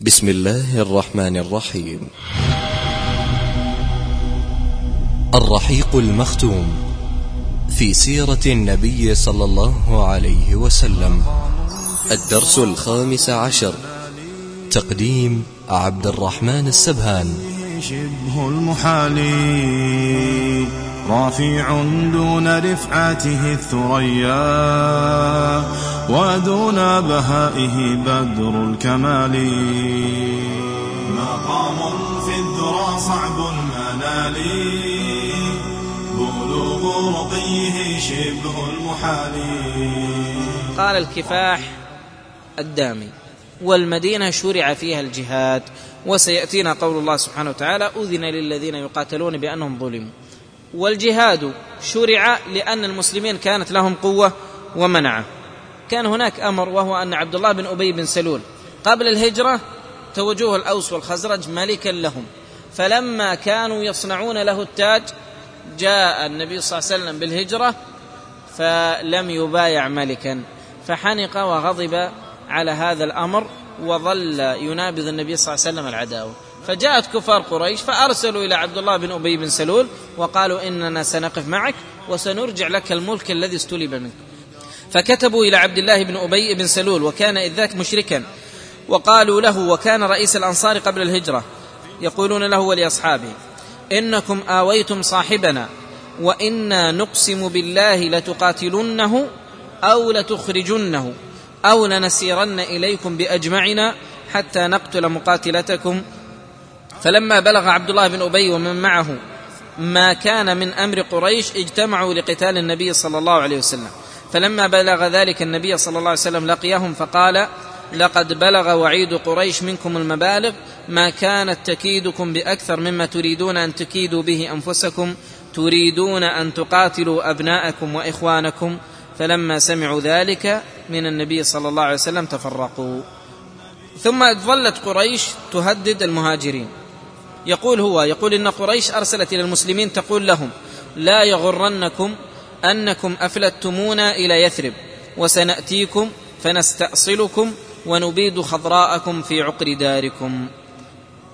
بسم الله الرحمن الرحيم. الرحيق المختوم في سيرة النبي صلى الله عليه وسلم، الدرس 15، تقديم عبد الرحمن السبهان. شبه المحالي رافع دون رفعته الثريا، ودون بهائه بدر الكمال. مقام في الذرى صعب المنال، بلوغ رقيه شبه المحال. قال الكفاح الدامي: والمدينة شرع فيها الجهاد. وسيأتينا قول الله سبحانه وتعالى: أذن للذين يقاتلون بأنهم ظلموا. والجهاد شرع لأن المسلمين كانت لهم قوة ومنعة. كان هناك أمر، وهو أن عبد الله بن أبي بن سلول قبل الهجرة توجوه الأوس والخزرج ملكا لهم، فلما كانوا يصنعون له التاج جاء النبي صلى الله عليه وسلم بالهجرة فلم يبايع ملكا، فحنق وغضب على هذا الأمر، وظل ينابذ النبي صلى الله عليه وسلم العداوة. فجاءت كفار قريش فأرسلوا إلى عبد الله بن أبي بن سلول وقالوا: إننا سنقف معك وسنرجع لك الملك الذي استلب منك. فكتبوا إلى عبد الله بن أبي بن سلول، وكان إذ ذاك مشركا، وقالوا له، وكان رئيس الأنصار قبل الهجرة، يقولون له ولأصحابه: إنكم آويتم صاحبنا، وإنا نقسم بالله لتقاتلنه أو لتخرجنه أو لنسيرن إليكم بأجمعنا حتى نقتل مقاتلتكم. فلما بلغ عبد الله بن أبي ومن معه ما كان من أمر قريش اجتمعوا لقتال النبي صلى الله عليه وسلم. فلما بلغ ذلك النبي صلى الله عليه وسلم لقيهم فقال: لقد بلغ وعيد قريش منكم المبالغ، ما كانت تكيدكم بأكثر مما تريدون أن تكيدوا به أنفسكم، تريدون أن تقاتلوا أبناءكم وإخوانكم. فلما سمعوا ذلك من النبي صلى الله عليه وسلم تفرقوا. ثم ظلت قريش تهدد المهاجرين. يقول إن قريش أرسلت إلى المسلمين تقول لهم: لا يغرنكم أنكم أفلتمونا إلى يثرب، وسنأتيكم فنستأصلكم ونبيد خضراءكم في عقر داركم.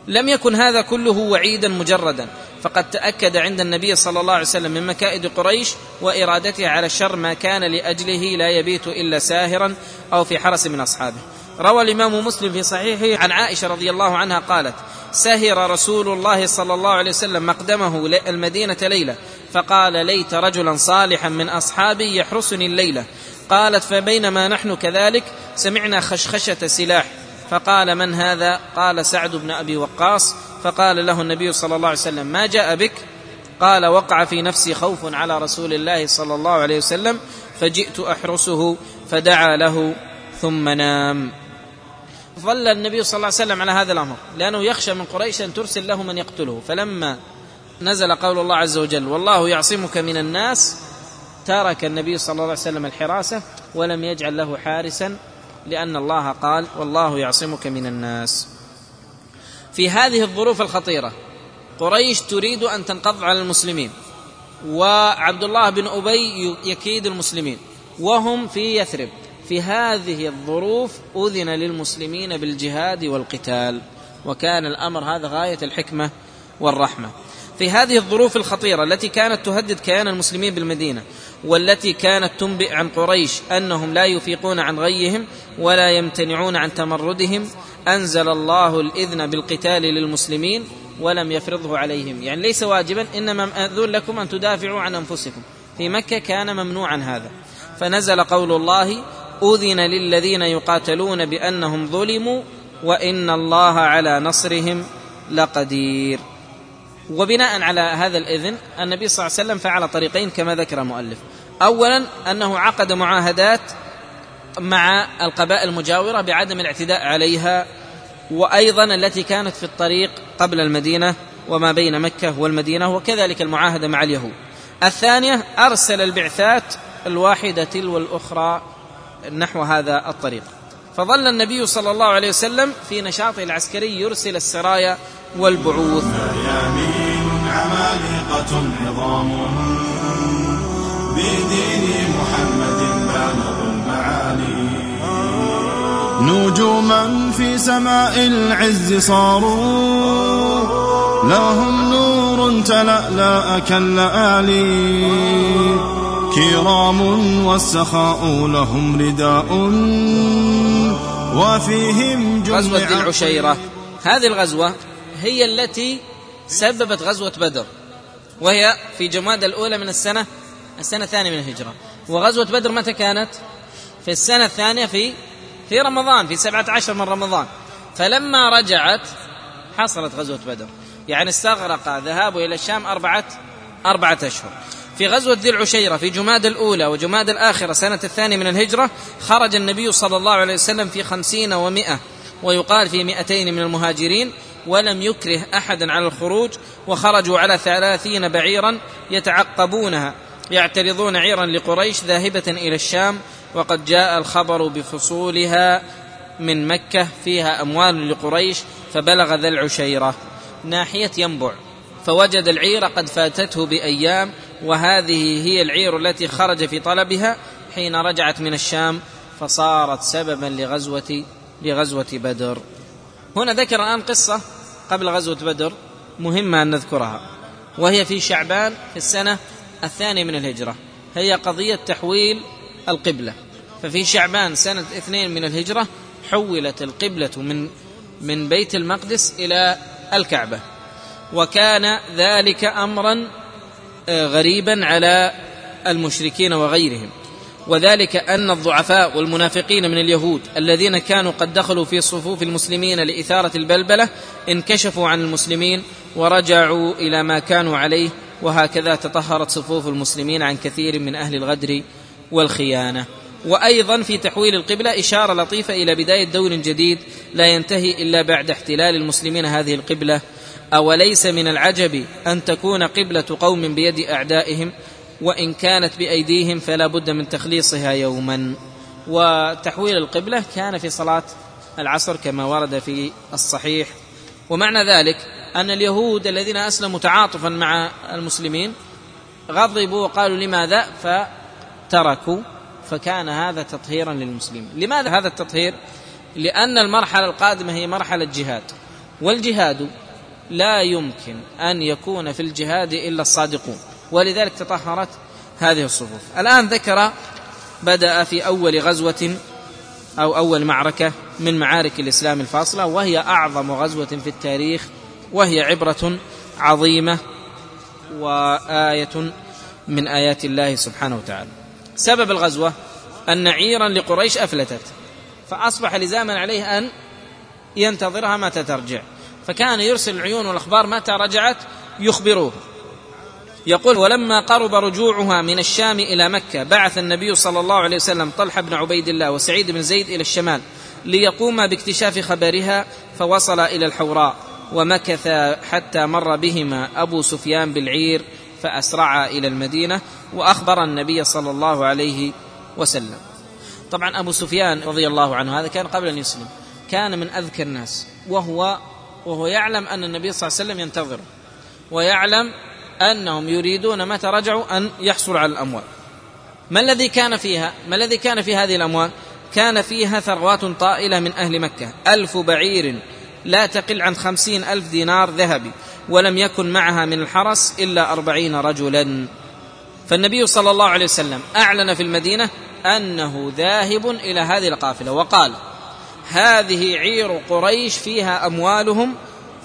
لم يكن هذا كله وعيدا مجردا، فقد تأكد عند النبي صلى الله عليه وسلم من مكائد قريش وإرادته على الشر ما كان لأجله لا يبيت إلا ساهرا أو في حرس من أصحابه. روى الإمام مسلم في صحيحه عن عائشة رضي الله عنها قالت: سهر رسول الله صلى الله عليه وسلم مقدمه المدينة ليلة، فقال: ليت رجلا صالحا من أصحابي يحرسني الليلة. قالت: فبينما نحن كذلك سمعنا خشخشة سلاح، فقال: من هذا؟ قال: سعد بن أبي وقاص. فقال له النبي صلى الله عليه وسلم: ما جاء بك؟ قال: وقع في نفسي خوف على رسول الله صلى الله عليه وسلم، فجئت أحرسه، فدعا له ثم نام. ظل النبي صلى الله عليه وسلم على هذا الأمر، لأنه يخشى من قريش أن ترسل له من يقتله. فلما نزل قول الله عز وجل: والله يعصمك من الناس، ترك النبي صلى الله عليه وسلم الحراسة ولم يجعل له حارسا، لأن الله قال: والله يعصمك من الناس. في هذه الظروف الخطيرة قريش تريد أن تنقض على المسلمين، وعبد الله بن أبي يكيد المسلمين وهم في يثرب. في هذه الظروف أذن للمسلمين بالجهاد والقتال، وكان الأمر هذا غاية الحكمة والرحمة. في هذه الظروف الخطيرة التي كانت تهدد كيان المسلمين بالمدينة، والتي كانت تنبئ عن قريش أنهم لا يفيقون عن غيهم ولا يمتنعون عن تمردهم، أنزل الله الإذن بالقتال للمسلمين ولم يفرضه عليهم، يعني ليس واجبا، إنما مأذون لكم أن تدافعوا عن أنفسكم. في مكة كان ممنوعا هذا، فنزل قول الله: أذن للذين يقاتلون بأنهم ظلموا وإن الله على نصرهم لقدير. وبناء على هذا الإذن النبي صلى الله عليه وسلم فعل طريقين كما ذكر المؤلف: أولا أنه عقد معاهدات مع القبائل المجاورة بعدم الاعتداء عليها، وأيضا التي كانت في الطريق قبل المدينة وما بين مكة والمدينة، وكذلك المعاهدة مع اليهود. الثانية أرسل البعثات الواحدة تلو الأخرى نحو هذا الطريق. فظل النبي صلى الله عليه وسلم في نشاطه العسكري يرسل السرايا والبعوث. بدين محمد بلغ المعالي، نجوما في سماء العز صاروا لهم نور تلألأ كاللآلي كرام والسخاء لهم رداء وفيهم جمع. غزوة ذي العشيرة هذه الغزوة هي التي سببت غزوة بدر، وهي في جمادى الأولى من السنة الثانية من الهجرة. وغزوة بدر متى كانت؟ في السنة الثانية في رمضان، في 17 من رمضان. فلما رجعت حصلت غزوة بدر، يعني استغرق ذهابه إلى الشام أربعة أشهر. في غزوة ذي العشيرة في جمادى الأولى وجمادى الآخرة سنة الثانية من الهجرة خرج النبي صلى الله عليه وسلم في 50 و100، ويقال في 200 من المهاجرين، ولم يكره أحدا على الخروج، وخرجوا على 30 بعيرا يتعقبونها يعترضون عيرا لقريش ذاهبة إلى الشام، وقد جاء الخبر بفصولها من مكة، فيها أموال لقريش. فبلغ ذا العشيرة ناحية ينبع فوجد العير قد فاتته بأيام، وهذه هي العير التي خرج في طلبها حين رجعت من الشام، فصارت سببا لغزوة بدر. هنا ذكر الآن قصة قبل غزوة بدر مهمة أن نذكرها، وهي في شعبان في السنة الثانية من الهجرة، هي قضية تحويل القبلة. ففي شعبان سنة 2 من الهجرة حولت القبلة من بيت المقدس إلى الكعبة، وكان ذلك أمرا غريبا على المشركين وغيرهم، وذلك أن الضعفاء والمنافقين من اليهود الذين كانوا قد دخلوا في صفوف المسلمين لإثارة البلبلة انكشفوا عن المسلمين ورجعوا إلى ما كانوا عليه، وهكذا تطهرت صفوف المسلمين عن كثير من أهل الغدر والخيانة. وأيضا في تحويل القبلة إشارة لطيفة إلى بداية دور جديد لا ينتهي إلا بعد احتلال المسلمين هذه القبلة. أوليس من العجب أن تكون قبلة قوم بيد أعدائهم، وإن كانت بأيديهم فلا بد من تخليصها يوما. وتحويل القبلة كان في صلاة العصر كما ورد في الصحيح. ومعنى ذلك أن اليهود الذين أسلموا تعاطفا مع المسلمين غضبوا وقالوا لماذا، فتركوا، فكان هذا تطهيرا للمسلمين. لماذا هذا التطهير؟ لأن المرحلة القادمة هي مرحلة جهاد، والجهاد لا يمكن أن يكون في الجهاد إلا الصادقون، ولذلك تطهرت هذه الصفوف. الآن ذكر بدأ في أول غزوة أو أول معركة من معارك الإسلام الفاصلة، وهي أعظم غزوة في التاريخ، وهي عبرة عظيمة وآية من آيات الله سبحانه وتعالى. سبب الغزوة أن عيرا لقريش أفلتت، فأصبح لزاما عليه أن ينتظرها متى ترجع، فكان يرسل العيون والأخبار متى رجعت يخبروه. يقول: ولما قرب رجوعها من الشام إلى مكة بعث النبي صلى الله عليه وسلم طلحة بن عبيد الله وسعيد بن زيد إلى الشمال ليقوم باكتشاف خبرها، فوصل إلى الحوراء ومكث حتى مر بهما أبو سفيان بالعير فأسرع إلى المدينة وأخبر النبي صلى الله عليه وسلم. طبعا أبو سفيان رضي الله عنه هذا كان قبل أن يسلم، كان من أذكى الناس، وهو يعلم أن النبي صلى الله عليه وسلم ينتظره، ويعلم أنهم يريدون متى رجعوا أن يحصل على الأموال. ما الذي كان في هذه الأموال؟ كان فيها ثروات طائلة من أهل مكة، 1000 بعير لا تقل عن 50,000 دينار ذهبي، ولم يكن معها من الحرس إلا 40 رجلا. فالنبي صلى الله عليه وسلم أعلن في المدينة أنه ذاهب إلى هذه القافلة، وقال: هذه عير قريش فيها أموالهم،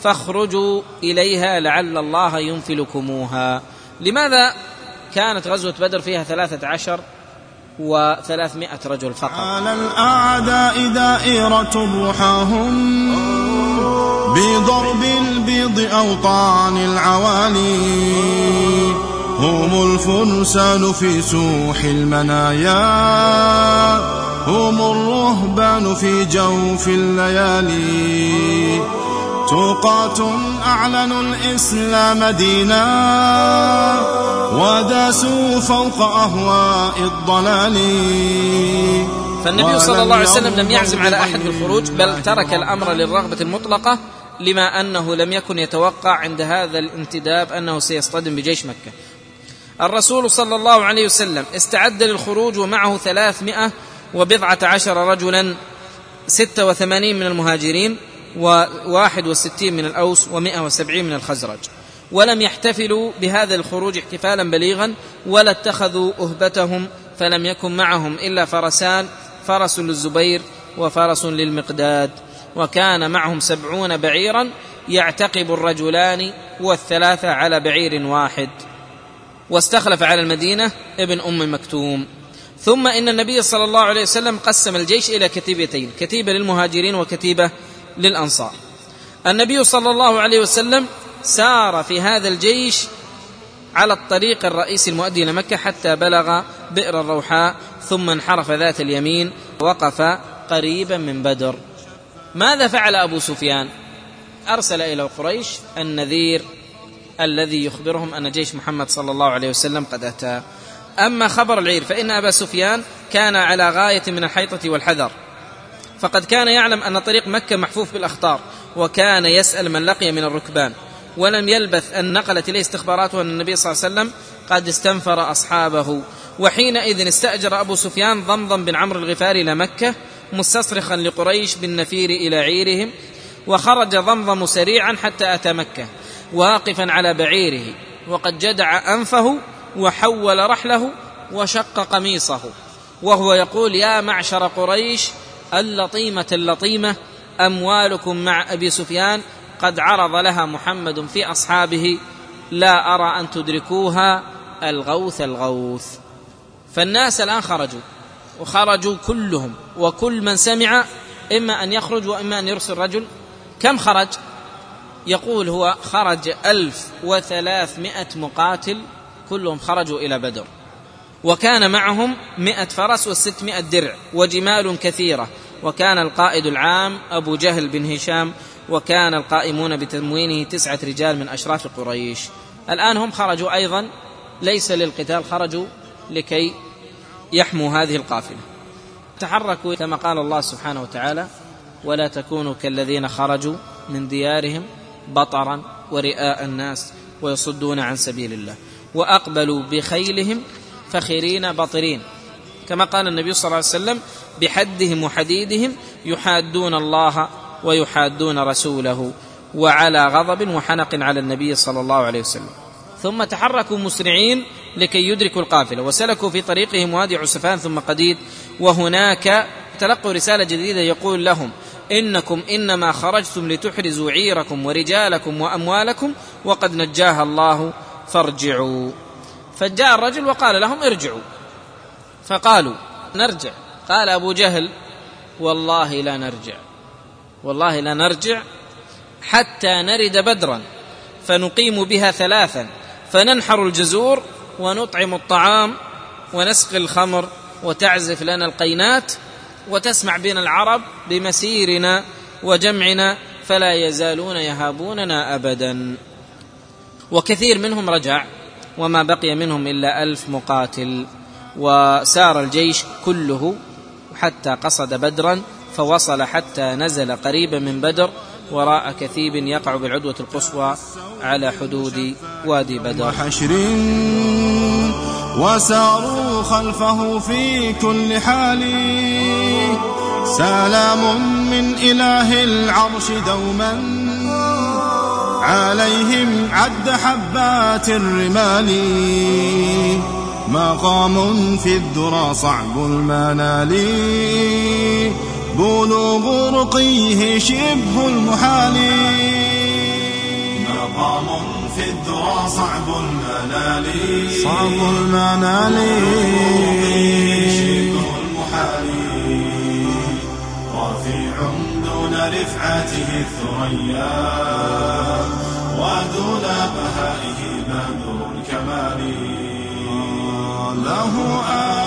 فاخرجوا إليها لعل الله ينفلكموها. لماذا كانت غزوة بدر فيها 13,300 رجل فقط؟ على الأعداء دائرة رحاهم بضرب البيض أو طعن العوالي، هم الفرسان في سوح المنايا، هم الرهبان في جوف الليالي، تقات أعلنوا الإسلام دينا، وداسوا فوق أهواء الضلال. فالنبي صلى الله عليه وسلم لم يعزم على أحد بالخروج، بل ترك الأمر للرغبة المطلقة، لما أنه لم يكن يتوقع عند هذا الانتداب أنه سيصطدم بجيش مكة. الرسول صلى الله عليه وسلم استعد للخروج ومعه 300 وبضعة عشر رجلا، 86 من المهاجرين و61 من الأوس و170 من الخزرج. ولم يحتفلوا بهذا الخروج احتفالا بليغا ولا اتخذوا أهبتهم، فلم يكن معهم إلا فرسان، فرس للزبير وفرس للمقداد، وكان معهم 70 بعيرا يعتقب الرجلان والثلاثة على بعير واحد. واستخلف على المدينة ابن أم مكتوم. ثم إن النبي صلى الله عليه وسلم قسم الجيش إلى كتيبتين، كتيبة للمهاجرين وكتيبة للأنصار. النبي صلى الله عليه وسلم سار في هذا الجيش على الطريق الرئيسي المؤدي إلى مكة حتى بلغ بئر الروحاء، ثم انحرف ذات اليمين وقف قريبا من بدر. ماذا فعل أبو سفيان؟ أرسل إلى قريش النذير الذي يخبرهم أن جيش محمد صلى الله عليه وسلم قد أتى. أما خبر العير فإن أبا سفيان كان على غاية من الحيطة والحذر، فقد كان يعلم أن طريق مكة محفوف بالأخطار، وكان يسأل من لقي من الركبان، ولم يلبث أن نقلت إليه استخباراته أن النبي صلى الله عليه وسلم قد استنفر أصحابه. وحينئذ استأجر أبو سفيان ضمضم بن عمرو الغفاري إلى مكة مستصرخا لقريش بالنفير إلى عيرهم. وخرج ضمضم سريعا حتى أتى مكة واقفا على بعيره، وقد جدع أنفه وحول رحله وشق قميصه وهو يقول: يا معشر قريش، اللطيمة اللطيمة أموالكم مع أبي سفيان قد عرض لها محمد في أصحابه، لا أرى أن تدركوها، الغوث الغوث. فالناس الآن خرجوا، وخرجوا كلهم، وكل من سمع إما أن يخرج وإما أن يرسل رجل. كم خرج؟ يقول هو خرج 1300 مقاتل، كلهم خرجوا إلى بدر، وكان معهم 100 فرس و600 درع وجمال كثيرة، وكان القائد العام أبو جهل بن هشام، وكان القائمون بتموينه 9 رجال من أشراف قريش. الآن هم خرجوا أيضا ليس للقتال، خرجوا لكي يحموا هذه القافلة. تحركوا كما قال الله سبحانه وتعالى: ولا تكونوا كالذين خرجوا من ديارهم بطرا ورئاء الناس ويصدون عن سبيل الله وأقبلوا بخيلهم فخرين بطرين، كما قال النبي صلى الله عليه وسلم: بحدهم وحديدهم يحادون الله ويحادون رسوله، وعلى غضب وحنق على النبي صلى الله عليه وسلم. ثم تحركوا مسرعين لكي يدركوا القافلة، وسلكوا في طريقهم وادي عسفان ثم قديد، وهناك تلقوا رسالة جديدة يقول لهم: إنكم إنما خرجتم لتحرزوا عيركم ورجالكم وأموالكم وقد نجاها الله فارجعوا. فجاء الرجل وقال لهم: ارجعوا. فقالوا: نرجع. قال أبو جهل: والله لا نرجع، والله لا نرجع حتى نرد بدرا فنقيم بها 3، فننحر الجزور ونطعم الطعام ونسقي الخمر وتعزف لنا القينات وتسمع بنا العرب بمسيرنا وجمعنا، فلا يزالون يهابوننا أبدا. وكثير منهم رجع، وما بقي منهم إلا 1000 مقاتل. وسار الجيش كله حتى قصد بدرا، فوصل حتى نزل قريبا من بدر وراء كثيب يقع بالعدوة القصوى على حدود وادي بدر. وساروا خلفه في كل حال، سلام من إله العرش دوما، عليهم عد حبات الرمال، مقام في الذرى صعب المنال، بلوغ رقيه شبه المحال، مقام في الذرى صعب المنال، صعب المنال، شبه المحال، رفيع دون رفعته الثريا، ودون بهائه بدر الكمال، له